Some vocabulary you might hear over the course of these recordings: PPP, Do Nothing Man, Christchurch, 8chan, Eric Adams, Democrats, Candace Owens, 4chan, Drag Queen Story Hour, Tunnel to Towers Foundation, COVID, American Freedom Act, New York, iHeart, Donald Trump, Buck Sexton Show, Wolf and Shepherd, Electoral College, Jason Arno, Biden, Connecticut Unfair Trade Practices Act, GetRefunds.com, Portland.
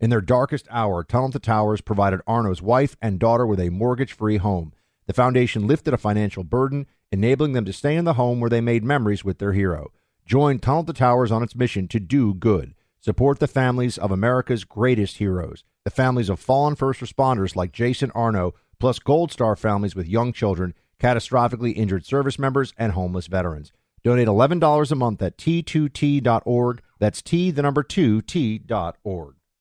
In their darkest hour, Tunnel to Towers provided Arno's wife and daughter with a mortgage-free home. The foundation lifted a financial burden, enabling them to stay in the home where they made memories with their hero. Join Tunnel to Towers on its mission to do good. Support the families of America's greatest heroes, the families of fallen first responders like Jason Arno, plus Gold Star families with young children, catastrophically injured service members, and homeless veterans. Donate $11 a month at T2T.org. That's T, the number 2, T.org.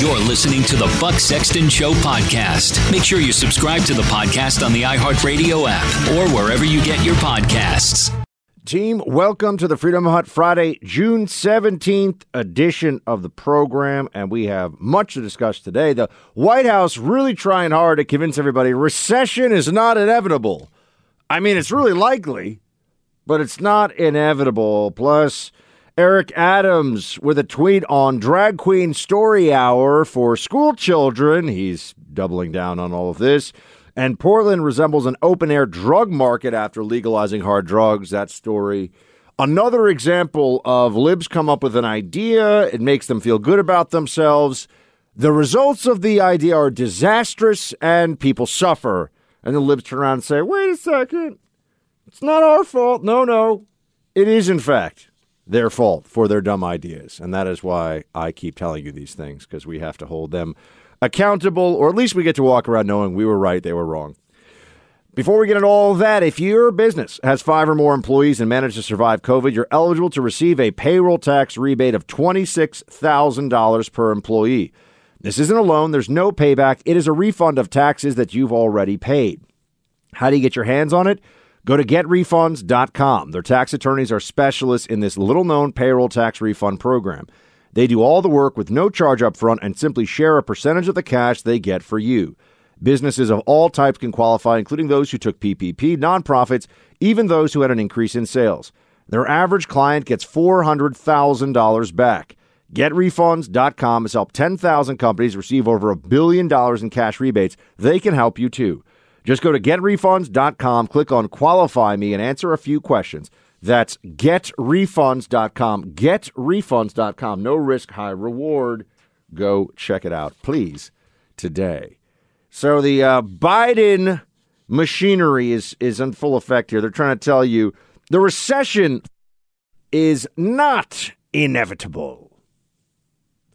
You're listening to the Buck Sexton Show podcast. Make sure you subscribe to the podcast on the iHeartRadio app or wherever you get your podcasts. Team, welcome to the Freedom Hut Friday, June 17th edition of the program, and we have much to discuss today. The White House really trying hard to convince everybody recession is not inevitable. I mean, it's really likely, but it's not inevitable. Plus, Eric Adams with a tweet on Drag Queen Story Hour for school children. He's doubling down on all of this. And Portland resembles an open-air drug market after legalizing hard drugs. That story. Another example of libs come up with an idea. It makes them feel good about themselves. The results of the idea are disastrous and people suffer. And the libs turn around and say, wait a second. It's not our fault. No. It is, in fact, their fault for their dumb ideas. And that is why I keep telling you these things, because we have to hold them accountable, or at least we get to walk around knowing we were right, they were wrong. Before we get into all that, if your business has 5 or more employees and managed to survive COVID, you're eligible to receive a payroll tax rebate of $26,000 per employee. This isn't a loan. There's no payback. It is a refund of taxes that you've already paid. How do you get your hands on it? Go to GetRefunds.com. Their tax attorneys are specialists in this little-known payroll tax refund program. They do all the work with no charge up front and simply share a percentage of the cash they get for you. Businesses of all types can qualify, including those who took PPP, nonprofits, even those who had an increase in sales. Their average client gets $400,000 back. GetRefunds.com has helped 10,000 companies receive over $1 billion in cash rebates. They can help you, too. Just go to GetRefunds.com, click on Qualify Me, and answer a few questions. That's GetRefunds.com. GetRefunds.com. No risk, high reward. Go check it out, please, today. So the Biden machinery is in full effect here. They're trying to tell you the recession is not inevitable.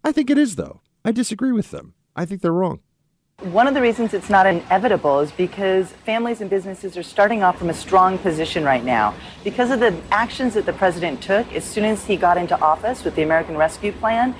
I think it is, though. I disagree with them. I think they're wrong. One of the reasons it's not inevitable is because families and businesses are starting off from a strong position right now. Because of the actions that the president took as soon as he got into office with the American Rescue Plan,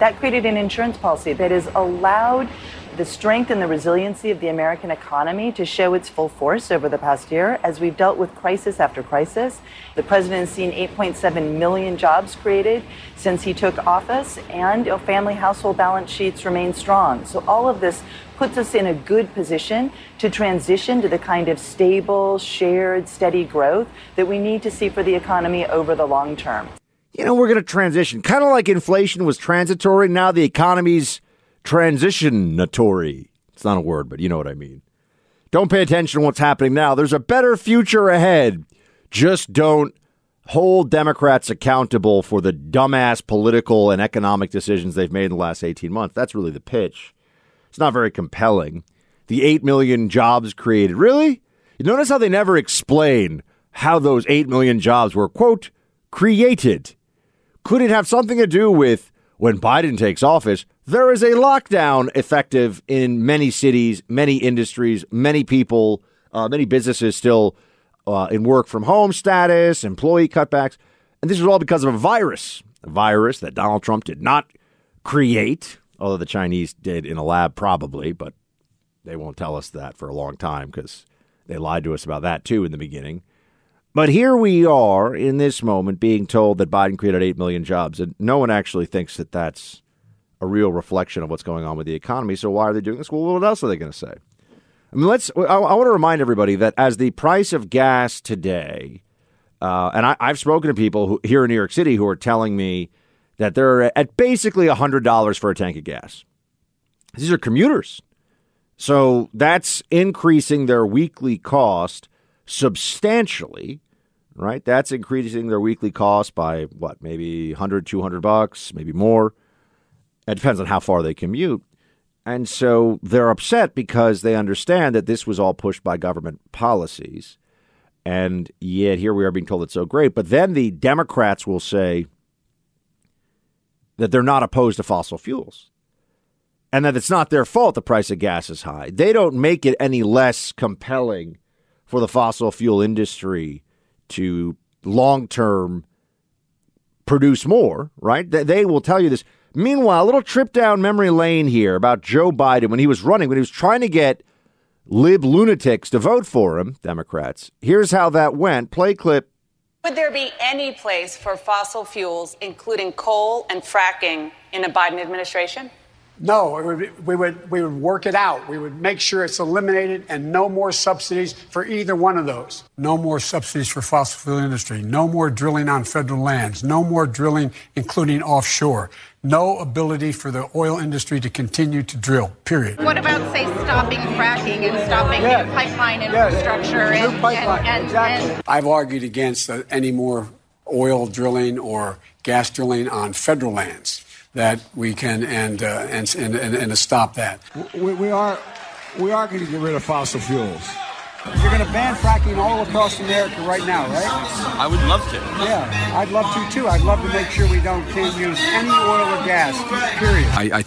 That created an insurance policy that has allowed the strength and the resiliency of the American economy to show its full force over the past year as we've dealt with crisis after crisis. The president has seen 8.7 million jobs created since he took office, and family household balance sheets remain strong. So all of this puts us in a good position to transition to the kind of stable, shared, steady growth that we need to see for the economy over the long term. You know, we're going to transition. Kind of like inflation was transitory, now the economy's transitionatory. It's not a word, but you know what I mean. Don't pay attention to what's happening now. There's a better future ahead. Just don't hold Democrats accountable for the dumbass political and economic decisions they've made in the last 18 months. That's really the pitch. It's not very compelling. The 8 million jobs created. Really? You notice how they never explain how those 8 million jobs were, quote, created. Could it have something to do with when Biden takes office, there is a lockdown effective in many cities, many industries, many people, many businesses still in work from home status, employee cutbacks. And this is all because of a virus that Donald Trump did not create, although the Chinese did in a lab probably, but they won't tell us that for a long time because they lied to us about that, too, in the beginning. But here we are in this moment being told that Biden created 8 million jobs, and no one actually thinks that that's a real reflection of what's going on with the economy. So why are they doing this? Well, what else are they going to say? I mean, I want to remind everybody that as the price of gas today, and I've spoken to people here in New York City who are telling me that they're at basically $100 for a tank of gas. These are commuters. So that's increasing their weekly cost substantially, right? That's increasing their weekly cost by what, maybe $100, $200, maybe more. It depends on how far they commute. And so they're upset because they understand that this was all pushed by government policies. And yet here we are being told it's so great. But then the Democrats will say that they're not opposed to fossil fuels and that it's not their fault the price of gas is high. They don't make it any less compelling for the fossil fuel industry to long-term produce more, right? They will tell you this. Meanwhile, a little trip down memory lane here about Joe Biden when he was running, when he was trying to get lib lunatics to vote for him, Democrats. Here's how that went. Play clip. Would there be any place for fossil fuels, including coal and fracking, in a Biden administration? No, we would work it out. We would make sure it's eliminated and no more subsidies for either one of those. No more subsidies for fossil fuel industry. No more drilling on federal lands. No more drilling, including offshore. No ability for the oil industry to continue to drill, period. What about, say, stopping fracking and stopping new pipeline infrastructure? Yes. New pipeline. Exactly. I've argued against any more oil drilling or gas drilling on federal lands. That we can and stop that. We are going to get rid of fossil fuels. You're going to ban fracking all across America right now, right? I would love to. Yeah, I'd love to too. I'd love to make sure we can't use any oil or gas. Period. I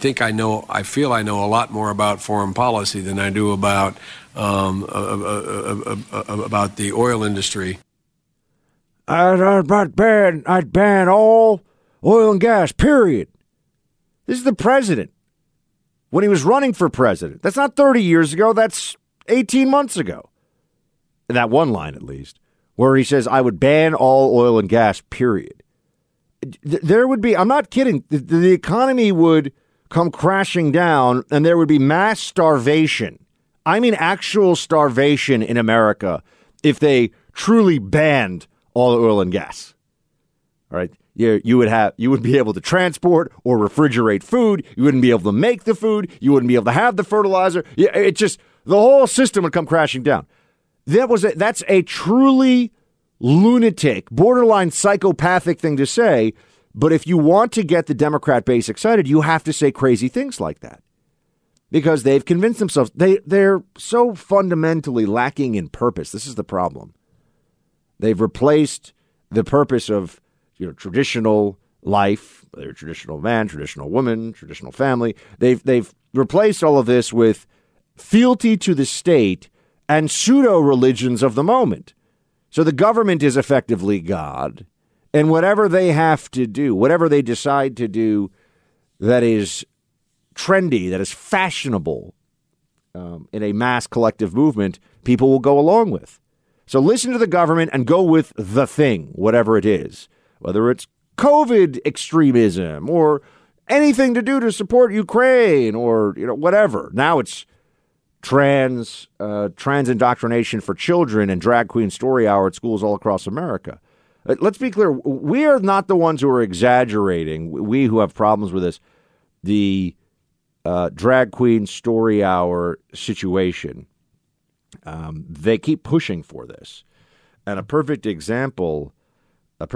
feel I know a lot more about foreign policy than I do about the oil industry. I'd ban all oil and gas. Period. This is the president when he was running for president. That's not 30 years ago. That's 18 months ago. And that one line, at least, where he says, I would ban all oil and gas, period. There would be, I'm not kidding, the economy would come crashing down and there would be mass starvation. I mean, actual starvation in America if they truly banned all oil and gas. All right. You would be able to transport or refrigerate food. You wouldn't be able to make the food. You wouldn't be able to have the fertilizer. It just, the whole system would come crashing down. That's a truly lunatic, borderline psychopathic thing to say. But if you want to get the Democrat base excited, you have to say crazy things like that because they've convinced themselves they're so fundamentally lacking in purpose. This is the problem. They've replaced the purpose of traditional life, their traditional man, traditional woman, traditional family. They've replaced all of this with fealty to the state and pseudo religions of the moment. So the government is effectively God, and whatever they have to do, whatever they decide to do, that is trendy, that is fashionable in a mass collective movement, people will go along with. So listen to the government and go with the thing, whatever it is, whether it's COVID extremism or anything to do to support Ukraine or, you know, whatever. Now it's trans indoctrination for children and drag queen story hour at schools all across America. Let's be clear. We are not the ones who are exaggerating. We who have problems with this, the drag queen story hour situation. They keep pushing for this. And a perfect example of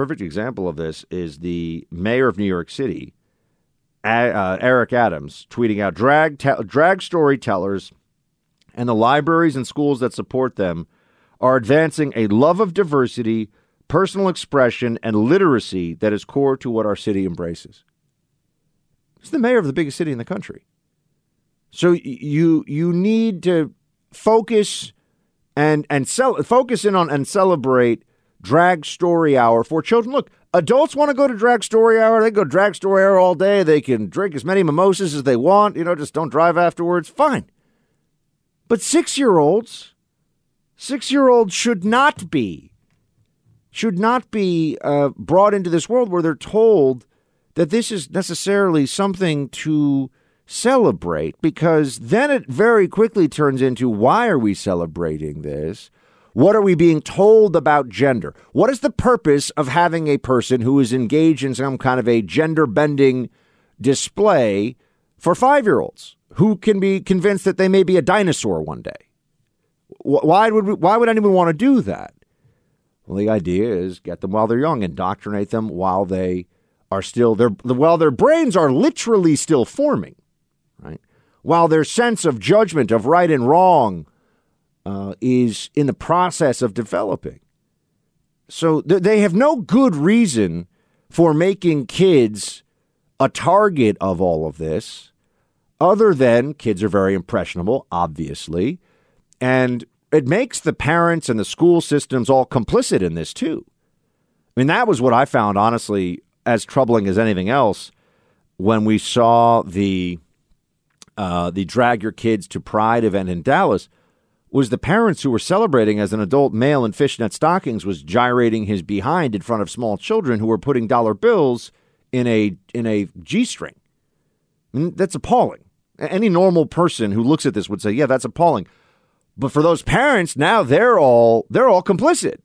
this is the mayor of New York City, Eric Adams, tweeting out drag storytellers and the libraries and schools that support them are advancing a love of diversity, personal expression, and literacy that is core to what our city embraces. It's the mayor of the biggest city in the country. So you need to focus focus in on and celebrate drag story hour for children. Look, adults want to go to drag story hour. They go drag story hour all day. They can drink as many mimosas as they want. You know, just don't drive afterwards. Fine. But six-year-olds should not be brought into this world where they're told that this is necessarily something to celebrate, because then it very quickly turns into, why are we celebrating this? What are we being told about gender? What is the purpose of having a person who is engaged in some kind of a gender-bending display for 5-year-olds who can be convinced that they may be a dinosaur one day? Why would anyone want to do that? Well, the idea is get them while they're young, indoctrinate them while they are still there, while their brains are literally still forming, right? While their sense of judgment of right and wrong is in the process of developing. So they have no good reason for making kids a target of all of this, other than kids are very impressionable, obviously, and it makes the parents and the school systems all complicit in this, too. I mean, that was what I found, honestly, as troubling as anything else when we saw the Drag Your Kids to Pride event in Dallas, was the parents who were celebrating as an adult male in fishnet stockings was gyrating his behind in front of small children who were putting dollar bills in a G-string. I mean, that's appalling. Any normal person who looks at this would say, yeah, that's appalling. But for those parents, now they're all complicit,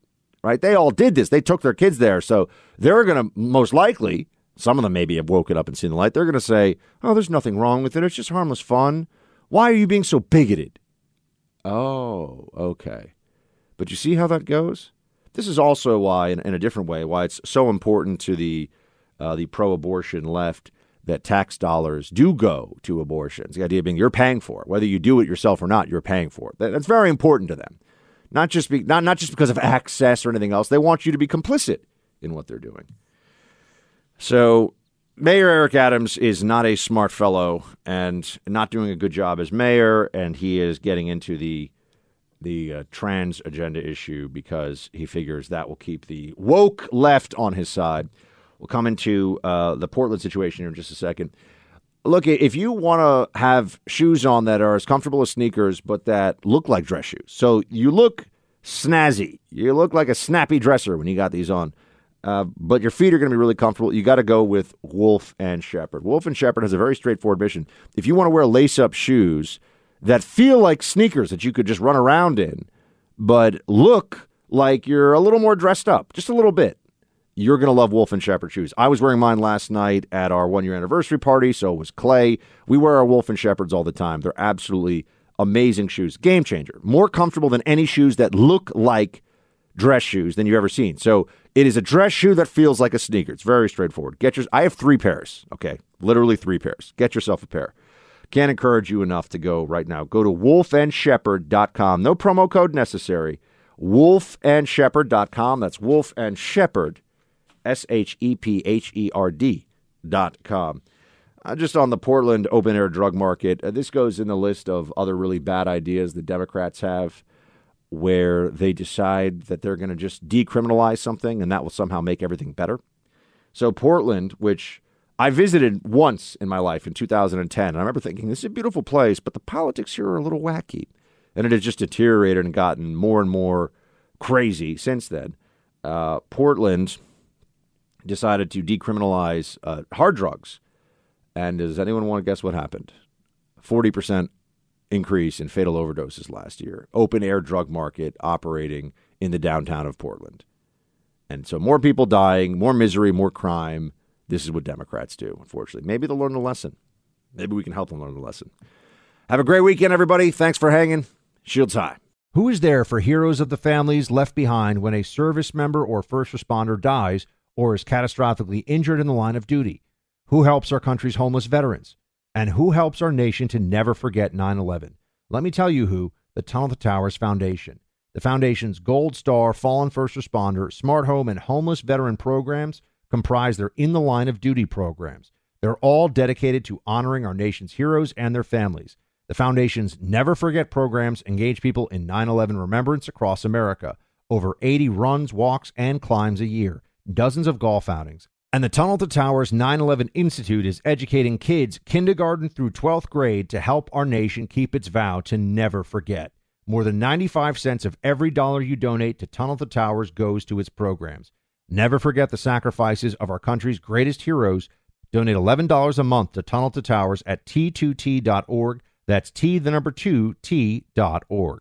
right? They all did this. They took their kids there. So they're going to most likely, some of them maybe have woken up and seen the light. They're going to say, oh, there's nothing wrong with it. It's just harmless fun. Why are you being so bigoted? Oh, okay. But you see how that goes? This is also why, in a different way, why it's so important to the pro-abortion left that tax dollars do go to abortions. The idea being you're paying for it. Whether you do it yourself or not, you're paying for it. That's very important to them. Not just because of access or anything else. They want you to be complicit in what they're doing. So Mayor Eric Adams is not a smart fellow and not doing a good job as mayor, and he is getting into the trans agenda issue because he figures that will keep the woke left on his side. We'll come into the Portland situation here in just a second. Look, if you want to have shoes on that are as comfortable as sneakers, but that look like dress shoes. So you look snazzy. You look like a snappy dresser when you got these on. But your feet are going to be really comfortable. You got to go with Wolf and Shepherd. Wolf and Shepherd has a very straightforward mission. If you want to wear lace-up shoes that feel like sneakers that you could just run around in, but look like you're a little more dressed up, just a little bit, you're going to love Wolf and Shepherd shoes. I was wearing mine last night at our one-year anniversary party, so was Clay. We wear our Wolf and Shepherds all the time. They're absolutely amazing shoes. Game changer. More comfortable than any shoes that look like dress shoes than you've ever seen. So it is a dress shoe that feels like a sneaker. It's very straightforward. I have 3 pairs, okay? Literally 3 pairs. Get yourself a pair. Can't encourage you enough to go right now. Go to wolfandshepherd.com. No promo code necessary. Wolfandshepherd.com. That's Wolf and Shepherd. SHEPHERD.com. Just on the Portland open air drug market, this goes in the list of other really bad ideas the Democrats have, where they decide that they're going to just decriminalize something and that will somehow make everything better. So Portland, which I visited once in my life in 2010, and I remember thinking, this is a beautiful place, but the politics here are a little wacky. And it has just deteriorated and gotten more and more crazy since then. Portland decided to decriminalize hard drugs. And does anyone want to guess what happened? 40% increase in fatal overdoses last year. Open-air drug market operating in the downtown of Portland. And so more people dying, more misery, more crime. This is what Democrats do, unfortunately. Maybe they'll learn the lesson. Maybe we can help them learn the lesson. Have a great weekend, everybody. Thanks for hanging. Shields high. Who is there for heroes of the families left behind when a service member or first responder dies or is catastrophically injured in the line of duty? Who helps our country's homeless veterans? And who helps our nation to never forget 9/11? Let me tell you who: the Tunnel to Towers Foundation. The foundation's Gold Star, Fallen First Responder, Smart Home, and Homeless Veteran programs comprise their In the Line of Duty programs. They're all dedicated to honoring our nation's heroes and their families. The foundation's Never Forget programs engage people in 9/11 remembrance across America. Over 80 runs, walks, and climbs a year. Dozens of golf outings. And the Tunnel to Towers 9/11 Institute is educating kids kindergarten through 12th grade to help our nation keep its vow to never forget. More than 95 cents of every dollar you donate to Tunnel to Towers goes to its programs. Never forget the sacrifices of our country's greatest heroes. Donate $11 a month to Tunnel to Towers at T2T.org. That's T, the number 2, T.org.